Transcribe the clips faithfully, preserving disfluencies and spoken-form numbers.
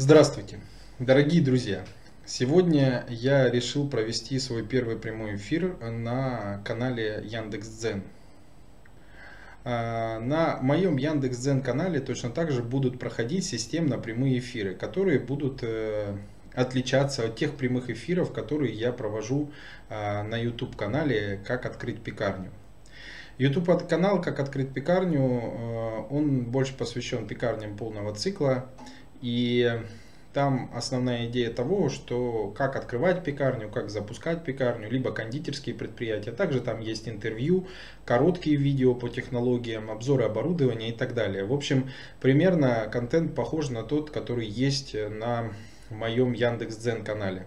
Здравствуйте, дорогие друзья! Сегодня я решил провести свой первый прямой эфир на канале Яндекс.Дзен. На моем Яндекс.Дзен канале точно так же будут проходить системно прямые эфиры, которые будут отличаться от тех прямых эфиров, которые я провожу на YouTube канале «Как открыть пекарню». YouTube канал «Как открыть пекарню», он больше посвящен пекарням полного цикла. И там основная идея того, что как открывать пекарню, как запускать пекарню, либо кондитерские предприятия. Также там есть интервью, короткие видео по технологиям, обзоры оборудования и так далее. В общем, примерно контент похож на тот, который есть на моем Яндекс.Дзен канале.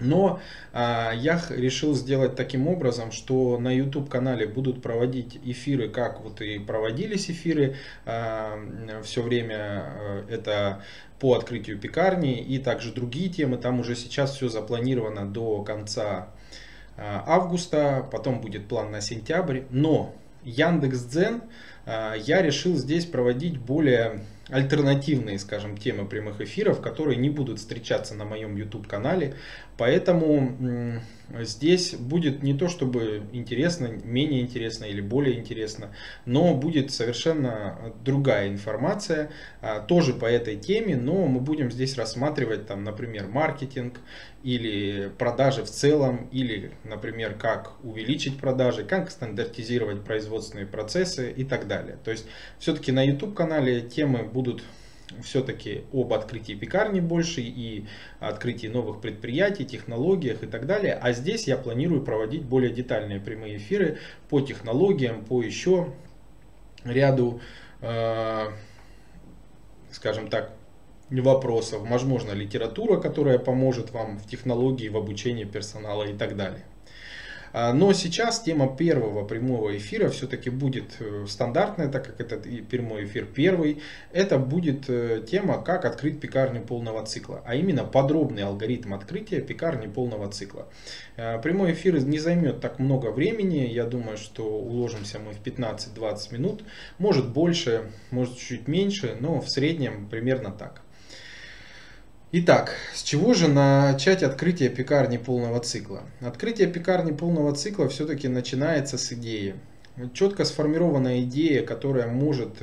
Но а, я решил сделать таким образом, что на YouTube канале будут проводить эфиры, как вот и проводились эфиры а, все время. Это по открытию пекарни и также другие темы. Там уже сейчас все запланировано до конца а, августа, потом будет план на сентябрь. Но Яндекс.Дзен а, я решил здесь проводить более альтернативные, скажем, темы прямых эфиров, которые не будут встречаться на моем YouTube канале. Поэтому здесь будет не то чтобы интересно, менее интересно или более интересно, но будет совершенно другая информация, тоже по этой теме, но мы будем здесь рассматривать, там, например, маркетинг или продажи в целом, или, например, как увеличить продажи, как стандартизировать производственные процессы и так далее. То есть все-таки на YouTube канале темы будут будут все-таки об открытии пекарни больше и открытии новых предприятий, технологиях и так далее. А здесь я планирую проводить более детальные прямые эфиры по технологиям, по еще ряду, э, скажем так, вопросов. Возможно, литература, которая поможет вам в технологии, в обучении персонала и так далее. Но сейчас тема первого прямого эфира все-таки будет стандартная, так как этот прямой эфир первый. Это будет тема, как открыть пекарню полного цикла, а именно подробный алгоритм открытия пекарни полного цикла. Прямой эфир не займет так много времени, я думаю, что уложимся мы в пятнадцать-двадцать минут, может больше, может чуть меньше, но в среднем примерно так. Итак, с чего же начать открытие пекарни полного цикла? Открытие пекарни полного цикла все-таки начинается с идеи. Четко сформированная идея, которая может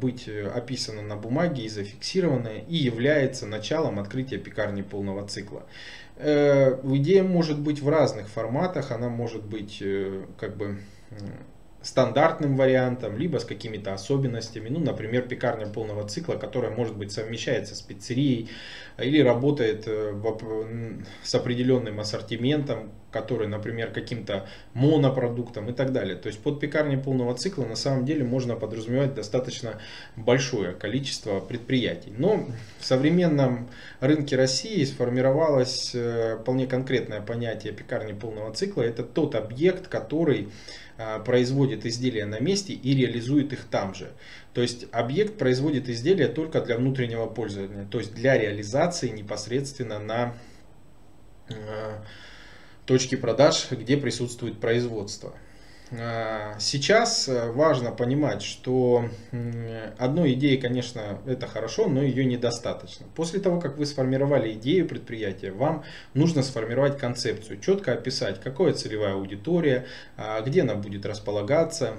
быть описана на бумаге и зафиксирована, и является началом открытия пекарни полного цикла. Идея может быть в разных форматах, она может быть как бы стандартным вариантом, либо с какими-то особенностями, ну, например, пекарня полного цикла, которая, может быть, совмещается с пиццерией или работает с определенным ассортиментом, который, например, каким-то монопродуктом и так далее. То есть под пекарней полного цикла на самом деле можно подразумевать достаточно большое количество предприятий. Но в современном рынке России сформировалось вполне конкретное понятие пекарни полного цикла. Это тот объект, который производит изделия на месте и реализует их там же. То есть объект производит изделия только для внутреннего пользования, то есть для реализации непосредственно на точки продаж, где присутствует производство. Сейчас важно понимать, что одной идеи, конечно, это хорошо, но ее недостаточно. После того, как вы сформировали идею предприятия, вам нужно сформировать концепцию, четко описать, какая целевая аудитория, где она будет располагаться,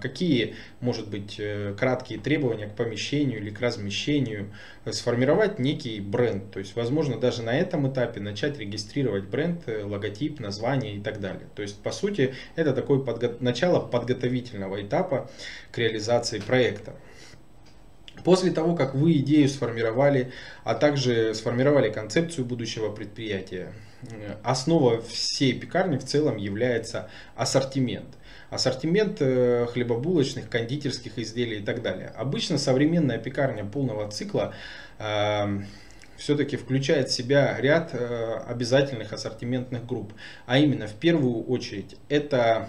какие, может быть, краткие требования к помещению или к размещению, сформировать некий бренд. То есть, возможно, даже на этом этапе начать регистрировать бренд, логотип, название и так далее. То есть, по сути, это такой Подго... начало подготовительного этапа к реализации проекта. После того, как вы идею сформировали, а также сформировали концепцию будущего предприятия, основа всей пекарни в целом является ассортимент. Ассортимент хлебобулочных, кондитерских изделий и так далее. Обычно современная пекарня полного цикла э все-таки включает в себя ряд обязательных ассортиментных групп. А именно, в первую очередь, это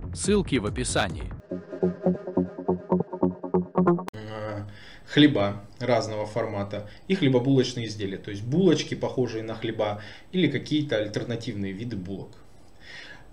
ссылки в описании. Хлеба разного формата и хлебобулочные изделия, то есть булочки, похожие на хлеба, или какие-то альтернативные виды булок.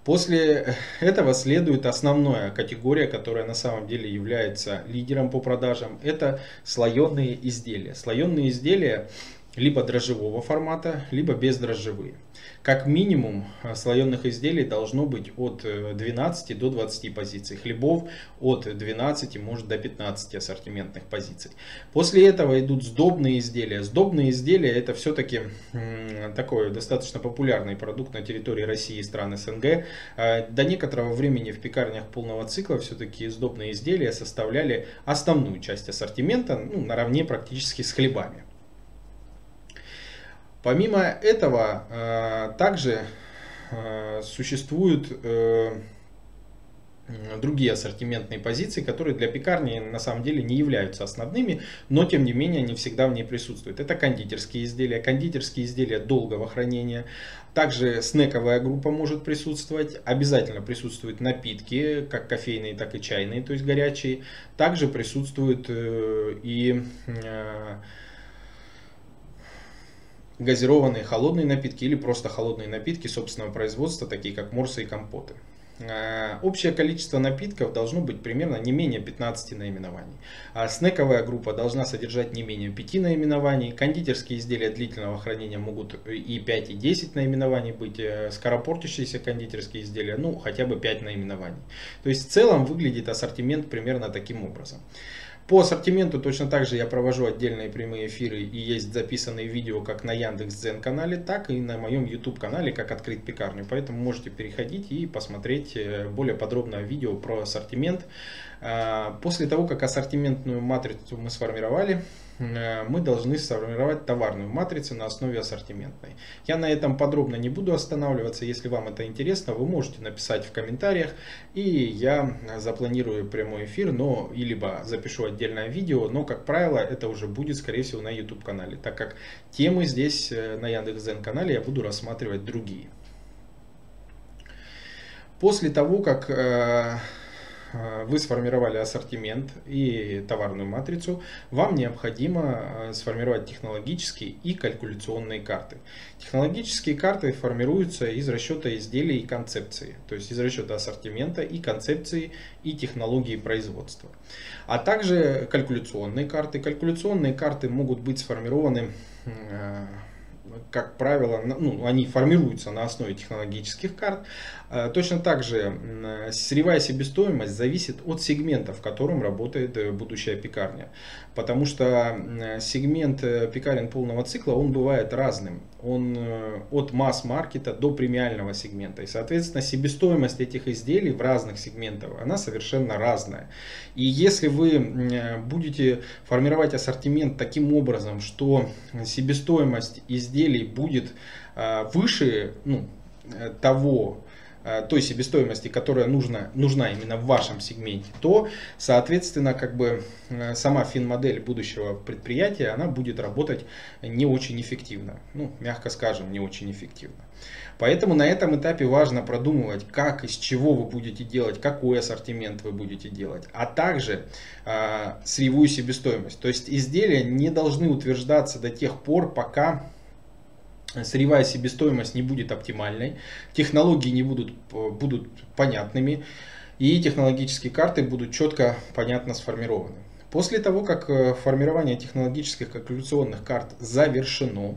После этого следует основная категория, которая на самом деле является лидером по продажам, это слоеные изделия. Слоеные изделия либо дрожжевого формата, либо бездрожжевые. Как минимум слоеных изделий должно быть от двенадцати до двадцати позиций, хлебов от двенадцати, может, до пятнадцати ассортиментных позиций. После этого идут сдобные изделия. Сдобные изделия — это все-таки такой достаточно популярный продукт на территории России и стран СНГ. До некоторого времени в пекарнях полного цикла все-таки сдобные изделия составляли основную часть ассортимента, ну, наравне практически с хлебами. Помимо этого, также существуют другие ассортиментные позиции, которые для пекарни на самом деле не являются основными, но тем не менее они всегда в ней присутствуют. Это кондитерские изделия, кондитерские изделия долгого хранения. Также снековая группа может присутствовать, обязательно присутствуют напитки, как кофейные, так и чайные, то есть горячие. Также присутствуют и газированные холодные напитки или просто холодные напитки собственного производства, такие как морсы и компоты. Общее количество напитков должно быть примерно не менее пятнадцати наименований. А снековая группа должна содержать не менее пяти наименований. Кондитерские изделия длительного хранения могут и пять, и десять наименований быть. Скоропортящиеся кондитерские изделия, ну, хотя бы пять наименований. То есть в целом выглядит ассортимент примерно таким образом. По ассортименту точно так же я провожу отдельные прямые эфиры и есть записанные видео как на Яндекс.Дзен канале, так и на моем YouTube канале «Как открыть пекарню». Поэтому можете переходить и посмотреть более подробное видео про ассортимент. После того, как ассортиментную матрицу мы сформировали, мы должны сформировать товарную матрицу на основе ассортиментной. Я на этом подробно не буду останавливаться. Если вам это интересно, вы можете написать в комментариях, и я запланирую прямой эфир, но и либо запишу отдельное видео, но, как правило, это уже будет, скорее всего, на YouTube канале, так как темы здесь на Яндекс.Дзен канале я буду рассматривать другие. После того, как вы сформировали ассортимент и товарную матрицу, вам необходимо сформировать технологические и калькуляционные карты. Технологические карты формируются из расчета изделий и концепции, то есть из расчета ассортимента и концепции и технологии производства. А также калькуляционные карты. Калькуляционные карты могут быть сформированы, как правило, ну, они формируются на основе технологических карт. Точно так же сырьевая себестоимость зависит от сегмента, в котором работает будущая пекарня. Потому что сегмент пекарен полного цикла, он бывает разным. Он от масс-маркета до премиального сегмента. И, соответственно, себестоимость этих изделий в разных сегментах, она совершенно разная. И если вы будете формировать ассортимент таким образом, что себестоимость изделий будет выше, ну, того, той себестоимости, которая нужна, нужна именно в вашем сегменте, то, соответственно, как бы сама финмодель будущего предприятия, она будет работать не очень эффективно. Ну, мягко скажем, не очень эффективно. Поэтому на этом этапе важно продумывать, как, из чего вы будете делать, какой ассортимент вы будете делать, а также э, сырьевую себестоимость. То есть изделия не должны утверждаться до тех пор, пока сырьевая себестоимость не будет оптимальной, технологии не будут, будут понятными и технологические карты будут четко, понятно сформированы. После того, как формирование технологических калькуляционных карт завершено,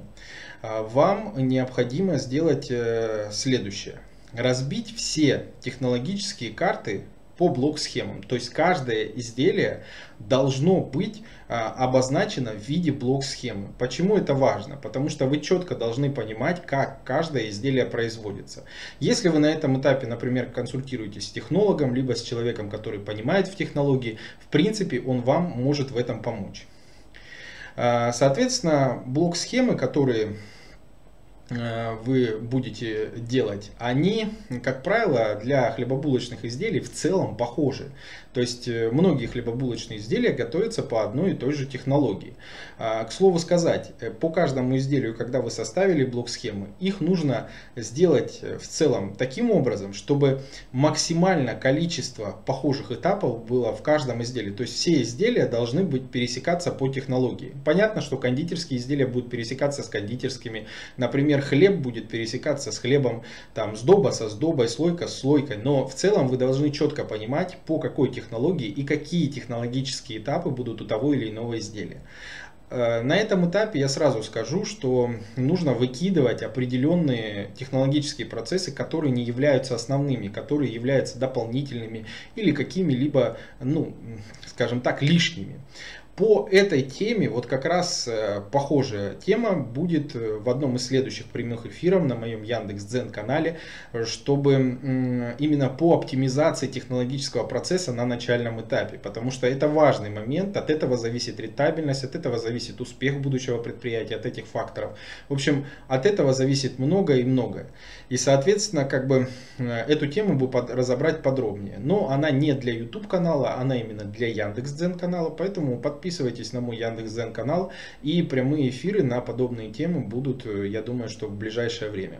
вам необходимо сделать следующее. Разбить все технологические карты по блок-схемам. То есть каждое изделие должно быть а, обозначено в виде блок-схемы. Почему это важно? Потому что вы четко должны понимать, как каждое изделие производится. Если вы на этом этапе, например, консультируетесь с технологом, либо с человеком, который понимает в технологии, в принципе, он вам может в этом помочь. Соответственно, блок-схемы, которые вы будете делать, они, как правило, для хлебобулочных изделий в целом похожи. То есть многие хлебобулочные изделия готовятся по одной и той же технологии. К слову сказать, по каждому изделию, когда вы составили блок-схемы, их нужно сделать в целом таким образом, чтобы максимально количество похожих этапов было в каждом изделии. То есть все изделия должны быть пересекаться по технологии. Понятно, что кондитерские изделия будут пересекаться с кондитерскими. Например, хлеб будет пересекаться с хлебом, там сдоба со сдобой, слойка с слойкой. Но в целом вы должны четко понимать, по какой технологии и какие технологические этапы будут у того или иного изделия. На этом этапе я сразу скажу, что нужно выкидывать определенные технологические процессы, которые не являются основными, которые являются дополнительными или какими-либо, ну, скажем так, лишними. По этой теме, вот как раз похожая тема будет в одном из следующих прямых эфиров на моем Яндекс.Дзен канале, чтобы именно по оптимизации технологического процесса на начальном этапе, потому что это важный момент, от этого зависит рентабельность, от этого зависит успех будущего предприятия, от этих факторов. В общем, от этого зависит многое и многое. И, соответственно, как бы эту тему бы под, разобрать подробнее. Но она не для YouTube канала, она именно для Яндекс.Дзен канала, поэтому подписывайтесь. Подписывайтесь на мой Яндекс.Дзен канал, и прямые эфиры на подобные темы будут, я думаю, что в ближайшее время.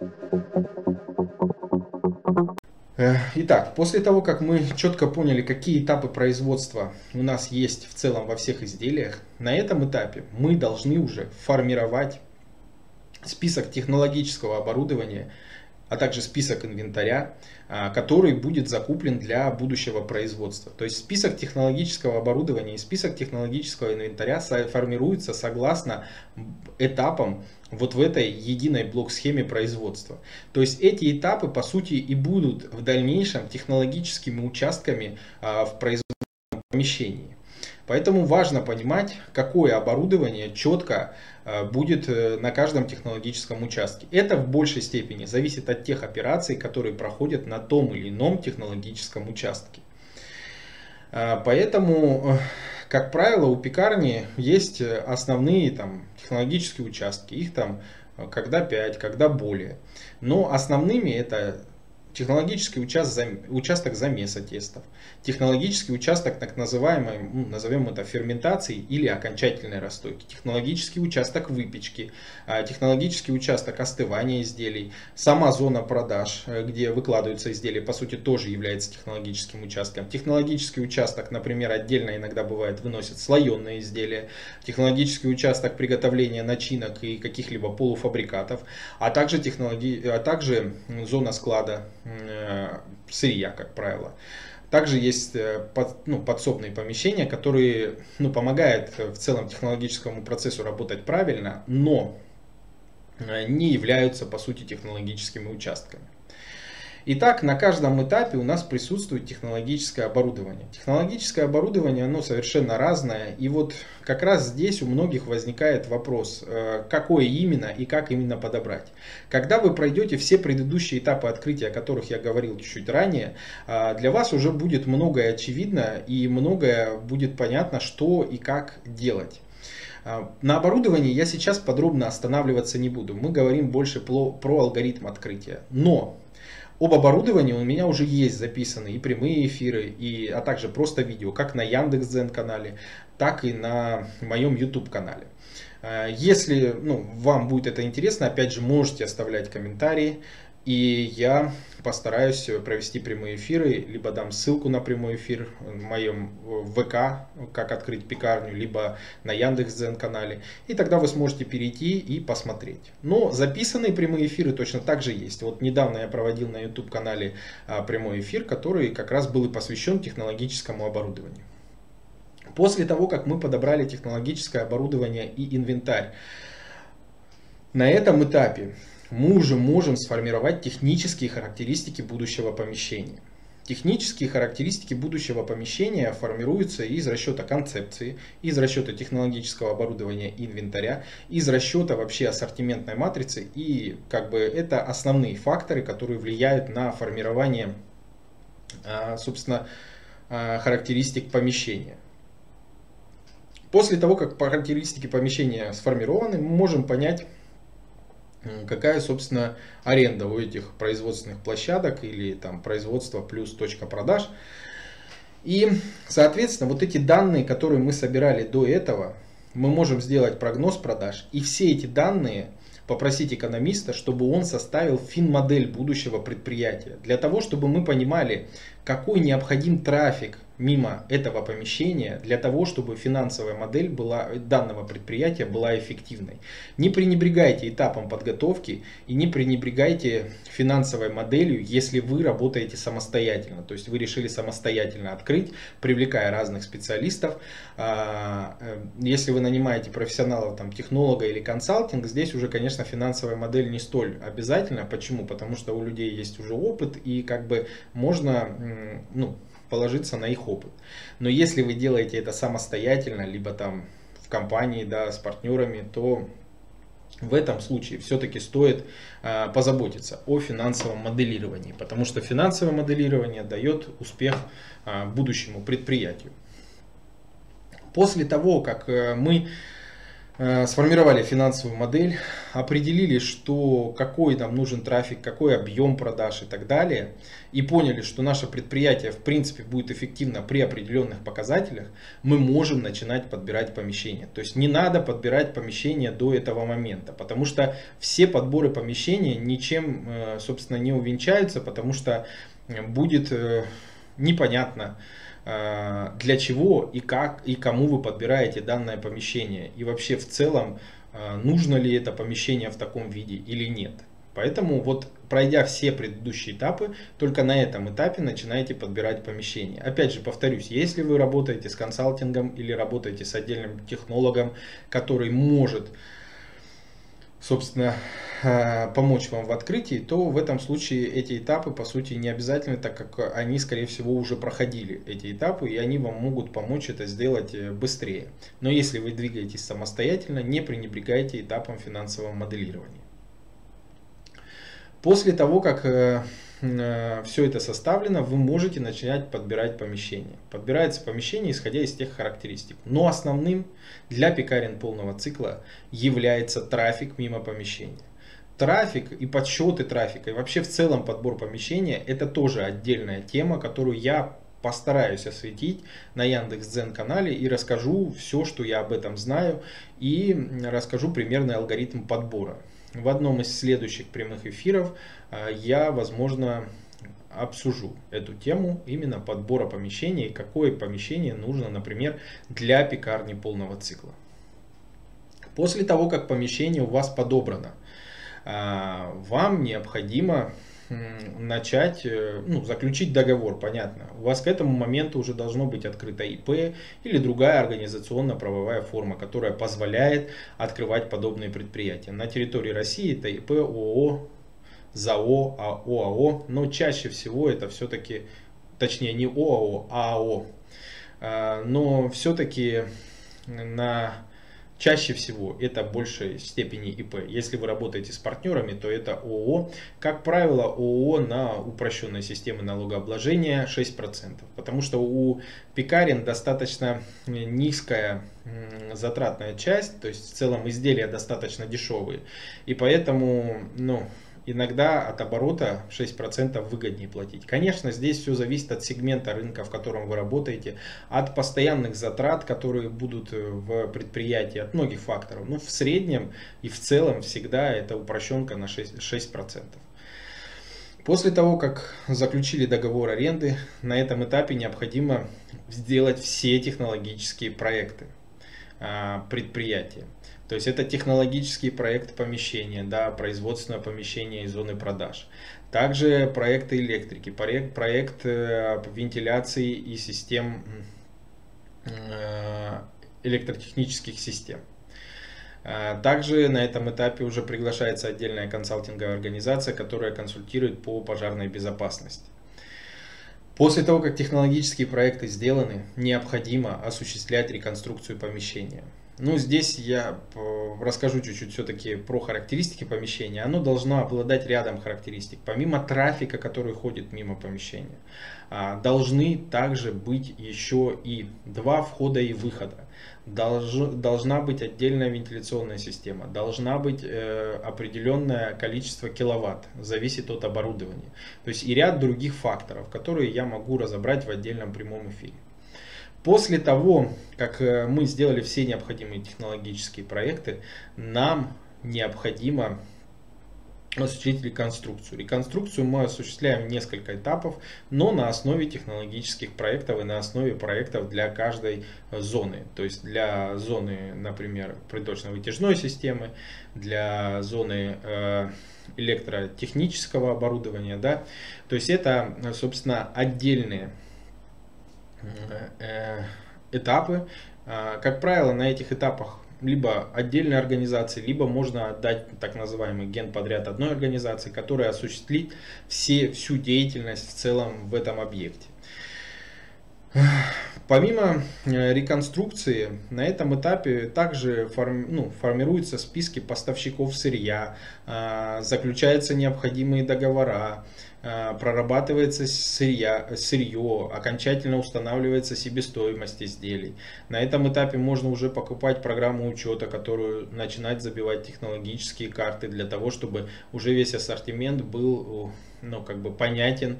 Итак, после того, как мы четко поняли, какие этапы производства у нас есть в целом во всех изделиях, на этом этапе мы должны уже формировать список технологического оборудования, а также список инвентаря, который будет закуплен для будущего производства. То есть список технологического оборудования и список технологического инвентаря формируется согласно этапам вот в этой единой блок-схеме производства. То есть эти этапы, по сути, и будут в дальнейшем технологическими участками в производственном помещении. Поэтому важно понимать, какое оборудование четко будет на каждом технологическом участке. Это в большей степени зависит от тех операций, которые проходят на том или ином технологическом участке. Поэтому, как правило, у пекарни есть основные там технологические участки. Их там когда пять, когда более. Но основными это технологический участок замеса тестов, технологический участок так называемой, ну, назовем это ферментации или окончательной расстойки, технологический участок выпечки, технологический участок остывания изделий, сама зона продаж, где выкладываются изделия, по сути, тоже является технологическим участком. Технологический участок, например, отдельно иногда бывает выносят слоеные изделия, технологический участок приготовления начинок и каких-либо полуфабрикатов, а также, технологи... а также зона склада сырья, как правило. Также есть под, ну, подсобные помещения, которые, ну, помогают в целом технологическому процессу работать правильно, но не являются, по сути, технологическими участками. Итак, на каждом этапе у нас присутствует технологическое оборудование. Технологическое оборудование, оно совершенно разное. И вот как раз здесь у многих возникает вопрос, какое именно и как именно подобрать. Когда вы пройдете все предыдущие этапы открытия, о которых я говорил чуть-чуть ранее, для вас уже будет многое очевидно и многое будет понятно, что и как делать. На оборудовании я сейчас подробно останавливаться не буду. Мы говорим больше про, про алгоритм открытия. Но об оборудовании у меня уже есть записаны и прямые эфиры, и, а также просто видео, как на Яндекс.Дзен канале, так и на моем YouTube канале. Если, ну, вам будет это интересно, опять же, можете оставлять комментарии. И я постараюсь провести прямые эфиры, либо дам ссылку на прямой эфир в моем ВК, как открыть пекарню, либо на Яндекс.Дзен канале. И тогда вы сможете перейти и посмотреть. Но записанные прямые эфиры точно так же есть. Вот недавно я проводил на YouTube канале прямой эфир, который как раз был и посвящен технологическому оборудованию. После того, как мы подобрали технологическое оборудование и инвентарь, на этом этапе мы уже можем сформировать технические характеристики будущего помещения. Технические характеристики будущего помещения формируются из расчета концепции, из расчета технологического оборудования и инвентаря, из расчета вообще ассортиментной матрицы. И как бы это основные факторы, которые влияют на формирование, собственно, характеристик помещения. После того, как характеристики помещения сформированы, мы можем понять, какая, собственно, аренда у этих производственных площадок или там производство плюс точка продаж. И, соответственно, вот эти данные, которые мы собирали до этого, мы можем сделать прогноз продаж. И все эти данные попросить экономиста, чтобы он составил финмодель будущего предприятия. Для того, чтобы мы понимали, какой необходим трафик мимо этого помещения, для того, чтобы финансовая модель была, данного предприятия была эффективной. Не пренебрегайте этапом подготовки и не пренебрегайте финансовой моделью, если вы работаете самостоятельно. То есть вы решили самостоятельно открыть, привлекая разных специалистов. Если вы нанимаете профессионалов, там, технолога или консалтинг, здесь уже, конечно, финансовая модель не столь обязательна. Почему? Потому что у людей есть уже опыт и как бы можно, ну, положиться на их опыт. Но если вы делаете это самостоятельно, либо там в компании, да, с партнерами, то в этом случае все-таки стоит а, позаботиться о финансовом моделировании, потому что финансовое моделирование дает успех а, будущему предприятию. После того, как мы сформировали финансовую модель, определили, что какой нам нужен трафик, какой объем продаж и так далее, и поняли, что наше предприятие в принципе будет эффективно при определенных показателях, мы можем начинать подбирать помещение. То есть не надо подбирать помещение до этого момента, потому что все подборы помещения ничем, собственно, не увенчаются, потому что будет непонятно, для чего и как и кому вы подбираете данное помещение, и вообще в целом нужно ли это помещение в таком виде или нет. Поэтому вот, пройдя все предыдущие этапы, только на этом этапе начинаете подбирать помещение. Опять же повторюсь, если вы работаете с консалтингом или работаете с отдельным технологом, который может, собственно, помочь вам в открытии, то в этом случае эти этапы по сути не обязательны, так как они, скорее всего, уже проходили эти этапы, и они вам могут помочь это сделать быстрее. Но если вы двигаетесь самостоятельно, не пренебрегайте этапом финансового моделирования. После того, как все это составлено, вы можете начинать подбирать помещение. Подбирается помещение, исходя из тех характеристик. Но основным для пекарен полного цикла является трафик мимо помещения. Трафик и подсчеты трафика, и вообще в целом подбор помещения, это тоже отдельная тема, которую я постараюсь осветить на Яндекс.Дзен канале и расскажу все, что я об этом знаю, и расскажу примерный алгоритм подбора. В одном из следующих прямых эфиров я, возможно, обсужу эту тему именно подбора помещений, какое помещение нужно, например, для пекарни полного цикла. После того, как помещение у вас подобрано, вам необходимо начать, ну, заключить договор, понятно. У вас к этому моменту уже должно быть открыто ИП или другая организационно-правовая форма, которая позволяет открывать подобные предприятия. На территории России это ИП, ООО, ЗАО, ОАО, но чаще всего это все-таки, точнее не ОАО, а АО, но все-таки на... Чаще всего это в большей степени ИП. Если вы работаете с партнерами, то это ООО. Как правило, ООО на упрощенной системе налогообложения шесть процентов. Потому что у пекарен достаточно низкая затратная часть. То есть в целом изделия достаточно дешевые. И поэтому, ну, иногда от оборота шесть процентов выгоднее платить. Конечно, здесь все зависит от сегмента рынка, в котором вы работаете, от постоянных затрат, которые будут в предприятии, от многих факторов. Но в среднем и в целом всегда это упрощенка на шесть процентов. После того, как заключили договор аренды, на этом этапе необходимо сделать все технологические проекты предприятия. То есть это технологические проекты помещения, да, производственного помещения и зоны продаж. Также проекты электрики, проект, проект вентиляции и систем, электротехнических систем. Также на этом этапе уже приглашается отдельная консалтинговая организация, которая консультирует по пожарной безопасности. После того, как технологические проекты сделаны, необходимо осуществлять реконструкцию помещения. Ну, здесь я расскажу чуть-чуть все-таки про характеристики помещения. Оно должно обладать рядом характеристик. Помимо трафика, который ходит мимо помещения, должны также быть еще и два входа и выхода. Должна быть отдельная вентиляционная система, должна быть определенное количество киловатт, зависит от оборудования. То есть и ряд других факторов, которые я могу разобрать в отдельном прямом эфире. После того, как мы сделали все необходимые технологические проекты, нам необходимо осуществить реконструкцию. Реконструкцию мы осуществляем в несколько этапов, но на основе технологических проектов и на основе проектов для каждой зоны. То есть для зоны, например, приточно-вытяжной системы, для зоны электротехнического оборудования, да. То есть это, собственно, отдельные этапы. Как правило, на этих этапах либо отдельной организации, либо можно отдать так называемый генподряд одной организации, которая осуществит все, всю деятельность в целом в этом объекте. Помимо реконструкции, на этом этапе также форми, ну, формируются списки поставщиков сырья, заключаются необходимые договора, прорабатывается сырья, сырье, окончательно устанавливается себестоимость изделий. На этом этапе можно уже покупать программу учета, которую начинать забивать технологические карты для того, чтобы уже весь ассортимент был, ну, как бы понятен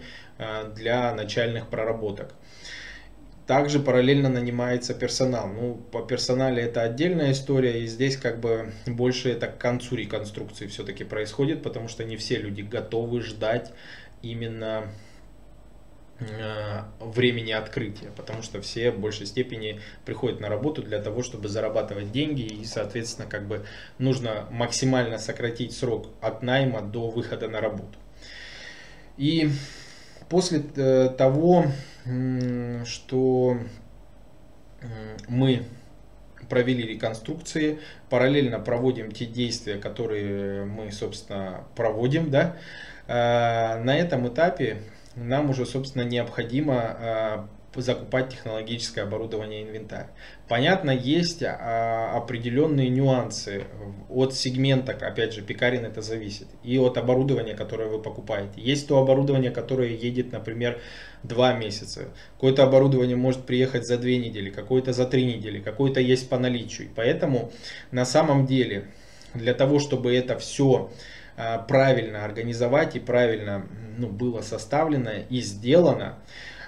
для начальных проработок. Также параллельно нанимается персонал. Ну, по персонале это отдельная история, и здесь как бы больше это к концу реконструкции все-таки происходит, потому что не все люди готовы ждать именно времени открытия, потому что все в большей степени приходят на работу для того, чтобы зарабатывать деньги, и, соответственно, как бы нужно максимально сократить срок от найма до выхода на работу. И после того, что мы провели реконструкции, параллельно проводим те действия, которые мы, собственно, проводим, да, на этом этапе нам уже, собственно, необходимо закупать технологическое оборудование и инвентарь. Понятно, есть определенные нюансы от сегмента, опять же, пекарен это зависит, и от оборудования, которое вы покупаете. Есть то оборудование, которое едет, например, два месяца. Какое-то оборудование может приехать за две недели, какое-то за три недели, какое-то есть по наличию. Поэтому на самом деле для того, чтобы это все правильно организовать и правильно, ну, было составлено и сделано,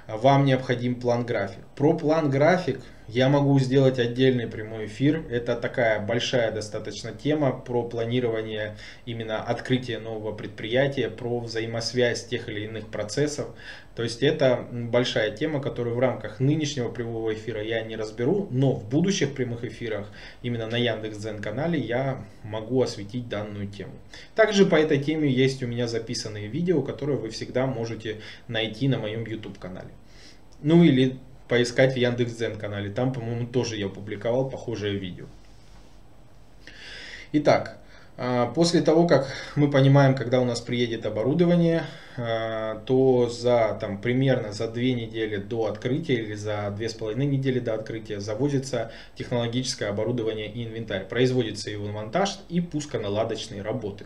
вам необходим план-график. Про план-график я могу сделать отдельный прямой эфир. Это такая большая достаточно тема про планирование именно открытия нового предприятия, про взаимосвязь тех или иных процессов. То есть это большая тема, которую в рамках нынешнего прямого эфира я не разберу, но в будущих прямых эфирах именно на Яндекс.Дзен канале я могу осветить данную тему. Также по этой теме есть у меня записанные видео, которые вы всегда можете найти на моем YouTube канале. Ну или поискать в Яндекс.Дзен канале. Там, по-моему, тоже я публиковал похожее видео. Итак, после того, как мы понимаем, когда у нас приедет оборудование, то за, там, примерно за две недели до открытия или за две с половиной недели до открытия завозится технологическое оборудование и инвентарь. Производится его монтаж и пусконаладочные работы.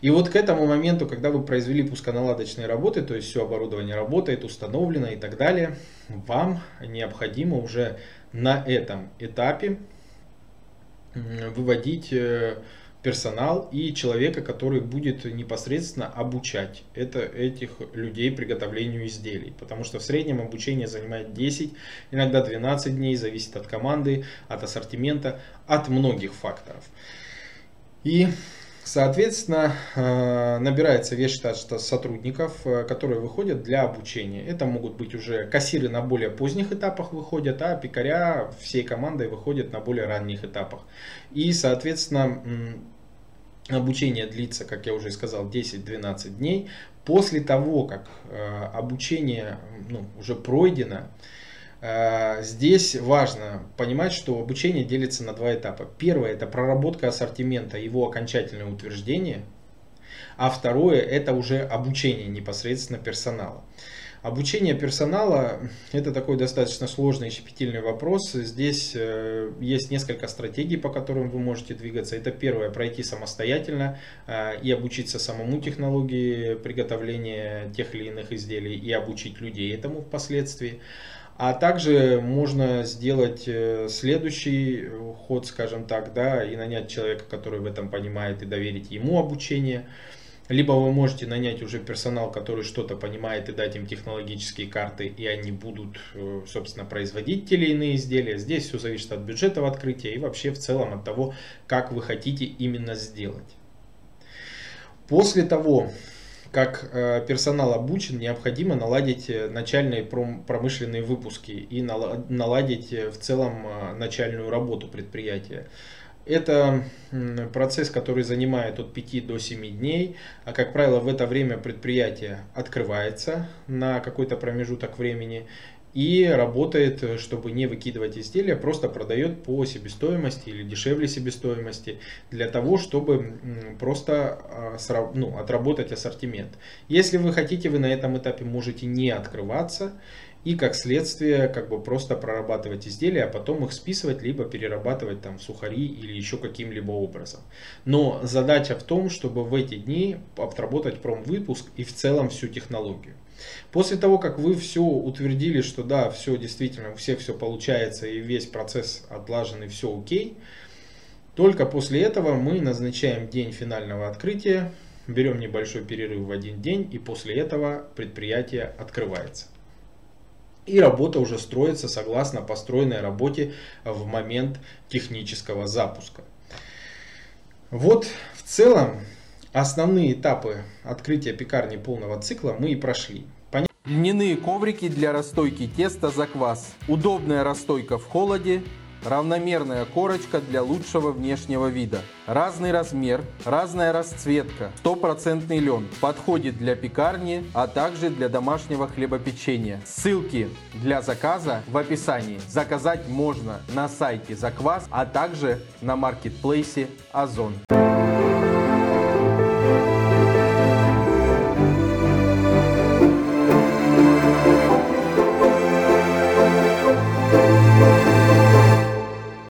И вот к этому моменту, когда вы произвели пусконаладочные работы, то есть все оборудование работает, установлено и так далее, вам необходимо уже на этом этапе выводить персонал и человека, который будет непосредственно обучать это, этих людей приготовлению изделий. Потому что в среднем обучение занимает десять, иногда двенадцать дней, зависит от команды, от ассортимента, от многих факторов. И Соответственно, набирается весь штат сотрудников, которые выходят для обучения. Это могут быть уже кассиры на более поздних этапах выходят, а пекаря всей командой выходят на более ранних этапах. И, соответственно, обучение длится, как я уже сказал, десять-двенадцать дней. После того, как обучение, ну, уже пройдено, здесь важно понимать, что обучение делится на два этапа. Первое – это проработка ассортимента, его окончательное утверждение. А второе – это уже обучение непосредственно персонала. Обучение персонала – это такой достаточно сложный и щепетильный вопрос. Здесь есть несколько стратегий, по которым вы можете двигаться. Это первое – пройти самостоятельно и обучиться самому технологии приготовления тех или иных изделий и обучить людей этому впоследствии. А также можно сделать следующий ход, скажем так, да, и нанять человека, который в этом понимает, и доверить ему обучение. Либо вы можете нанять уже персонал, который что-то понимает, и дать им технологические карты, и они будут, собственно, производить те или иные изделия. Здесь все зависит от бюджета в открытии и вообще в целом от того, как вы хотите именно сделать. После того, как персонал обучен, необходимо наладить начальные промышленные выпуски и наладить в целом начальную работу предприятия. Это процесс, который занимает от пяти до семи дней, а как правило в это время предприятие открывается на какой-то промежуток времени и работает, чтобы не выкидывать изделия, просто продает по себестоимости или дешевле себестоимости, для того, чтобы просто ну, отработать ассортимент. Если вы хотите, вы на этом этапе можете не открываться и как следствие как бы просто прорабатывать изделия, а потом их списывать, либо перерабатывать там в сухари или еще каким-либо образом. Но задача в том, чтобы в эти дни отработать промвыпуск и в целом всю технологию. После того, как вы все утвердили, что да, все действительно, у всех все получается и весь процесс отлажен и все окей, только после этого мы назначаем день финального открытия, берем небольшой перерыв в один день, и после этого предприятие открывается. И работа уже строится согласно построенной работе в момент технического запуска. Вот в целом основные этапы открытия пекарни полного цикла мы и прошли. Понятно? Льняные коврики для расстойки теста за квас. Удобная расстойка в холоде. Равномерная корочка для лучшего внешнего вида. Разный размер, разная расцветка. Стопроцентный лен. Подходит для пекарни, а также для домашнего хлебопечения. Ссылки для заказа в описании. Заказать можно на сайте Заквас, а также на маркетплейсе Озон.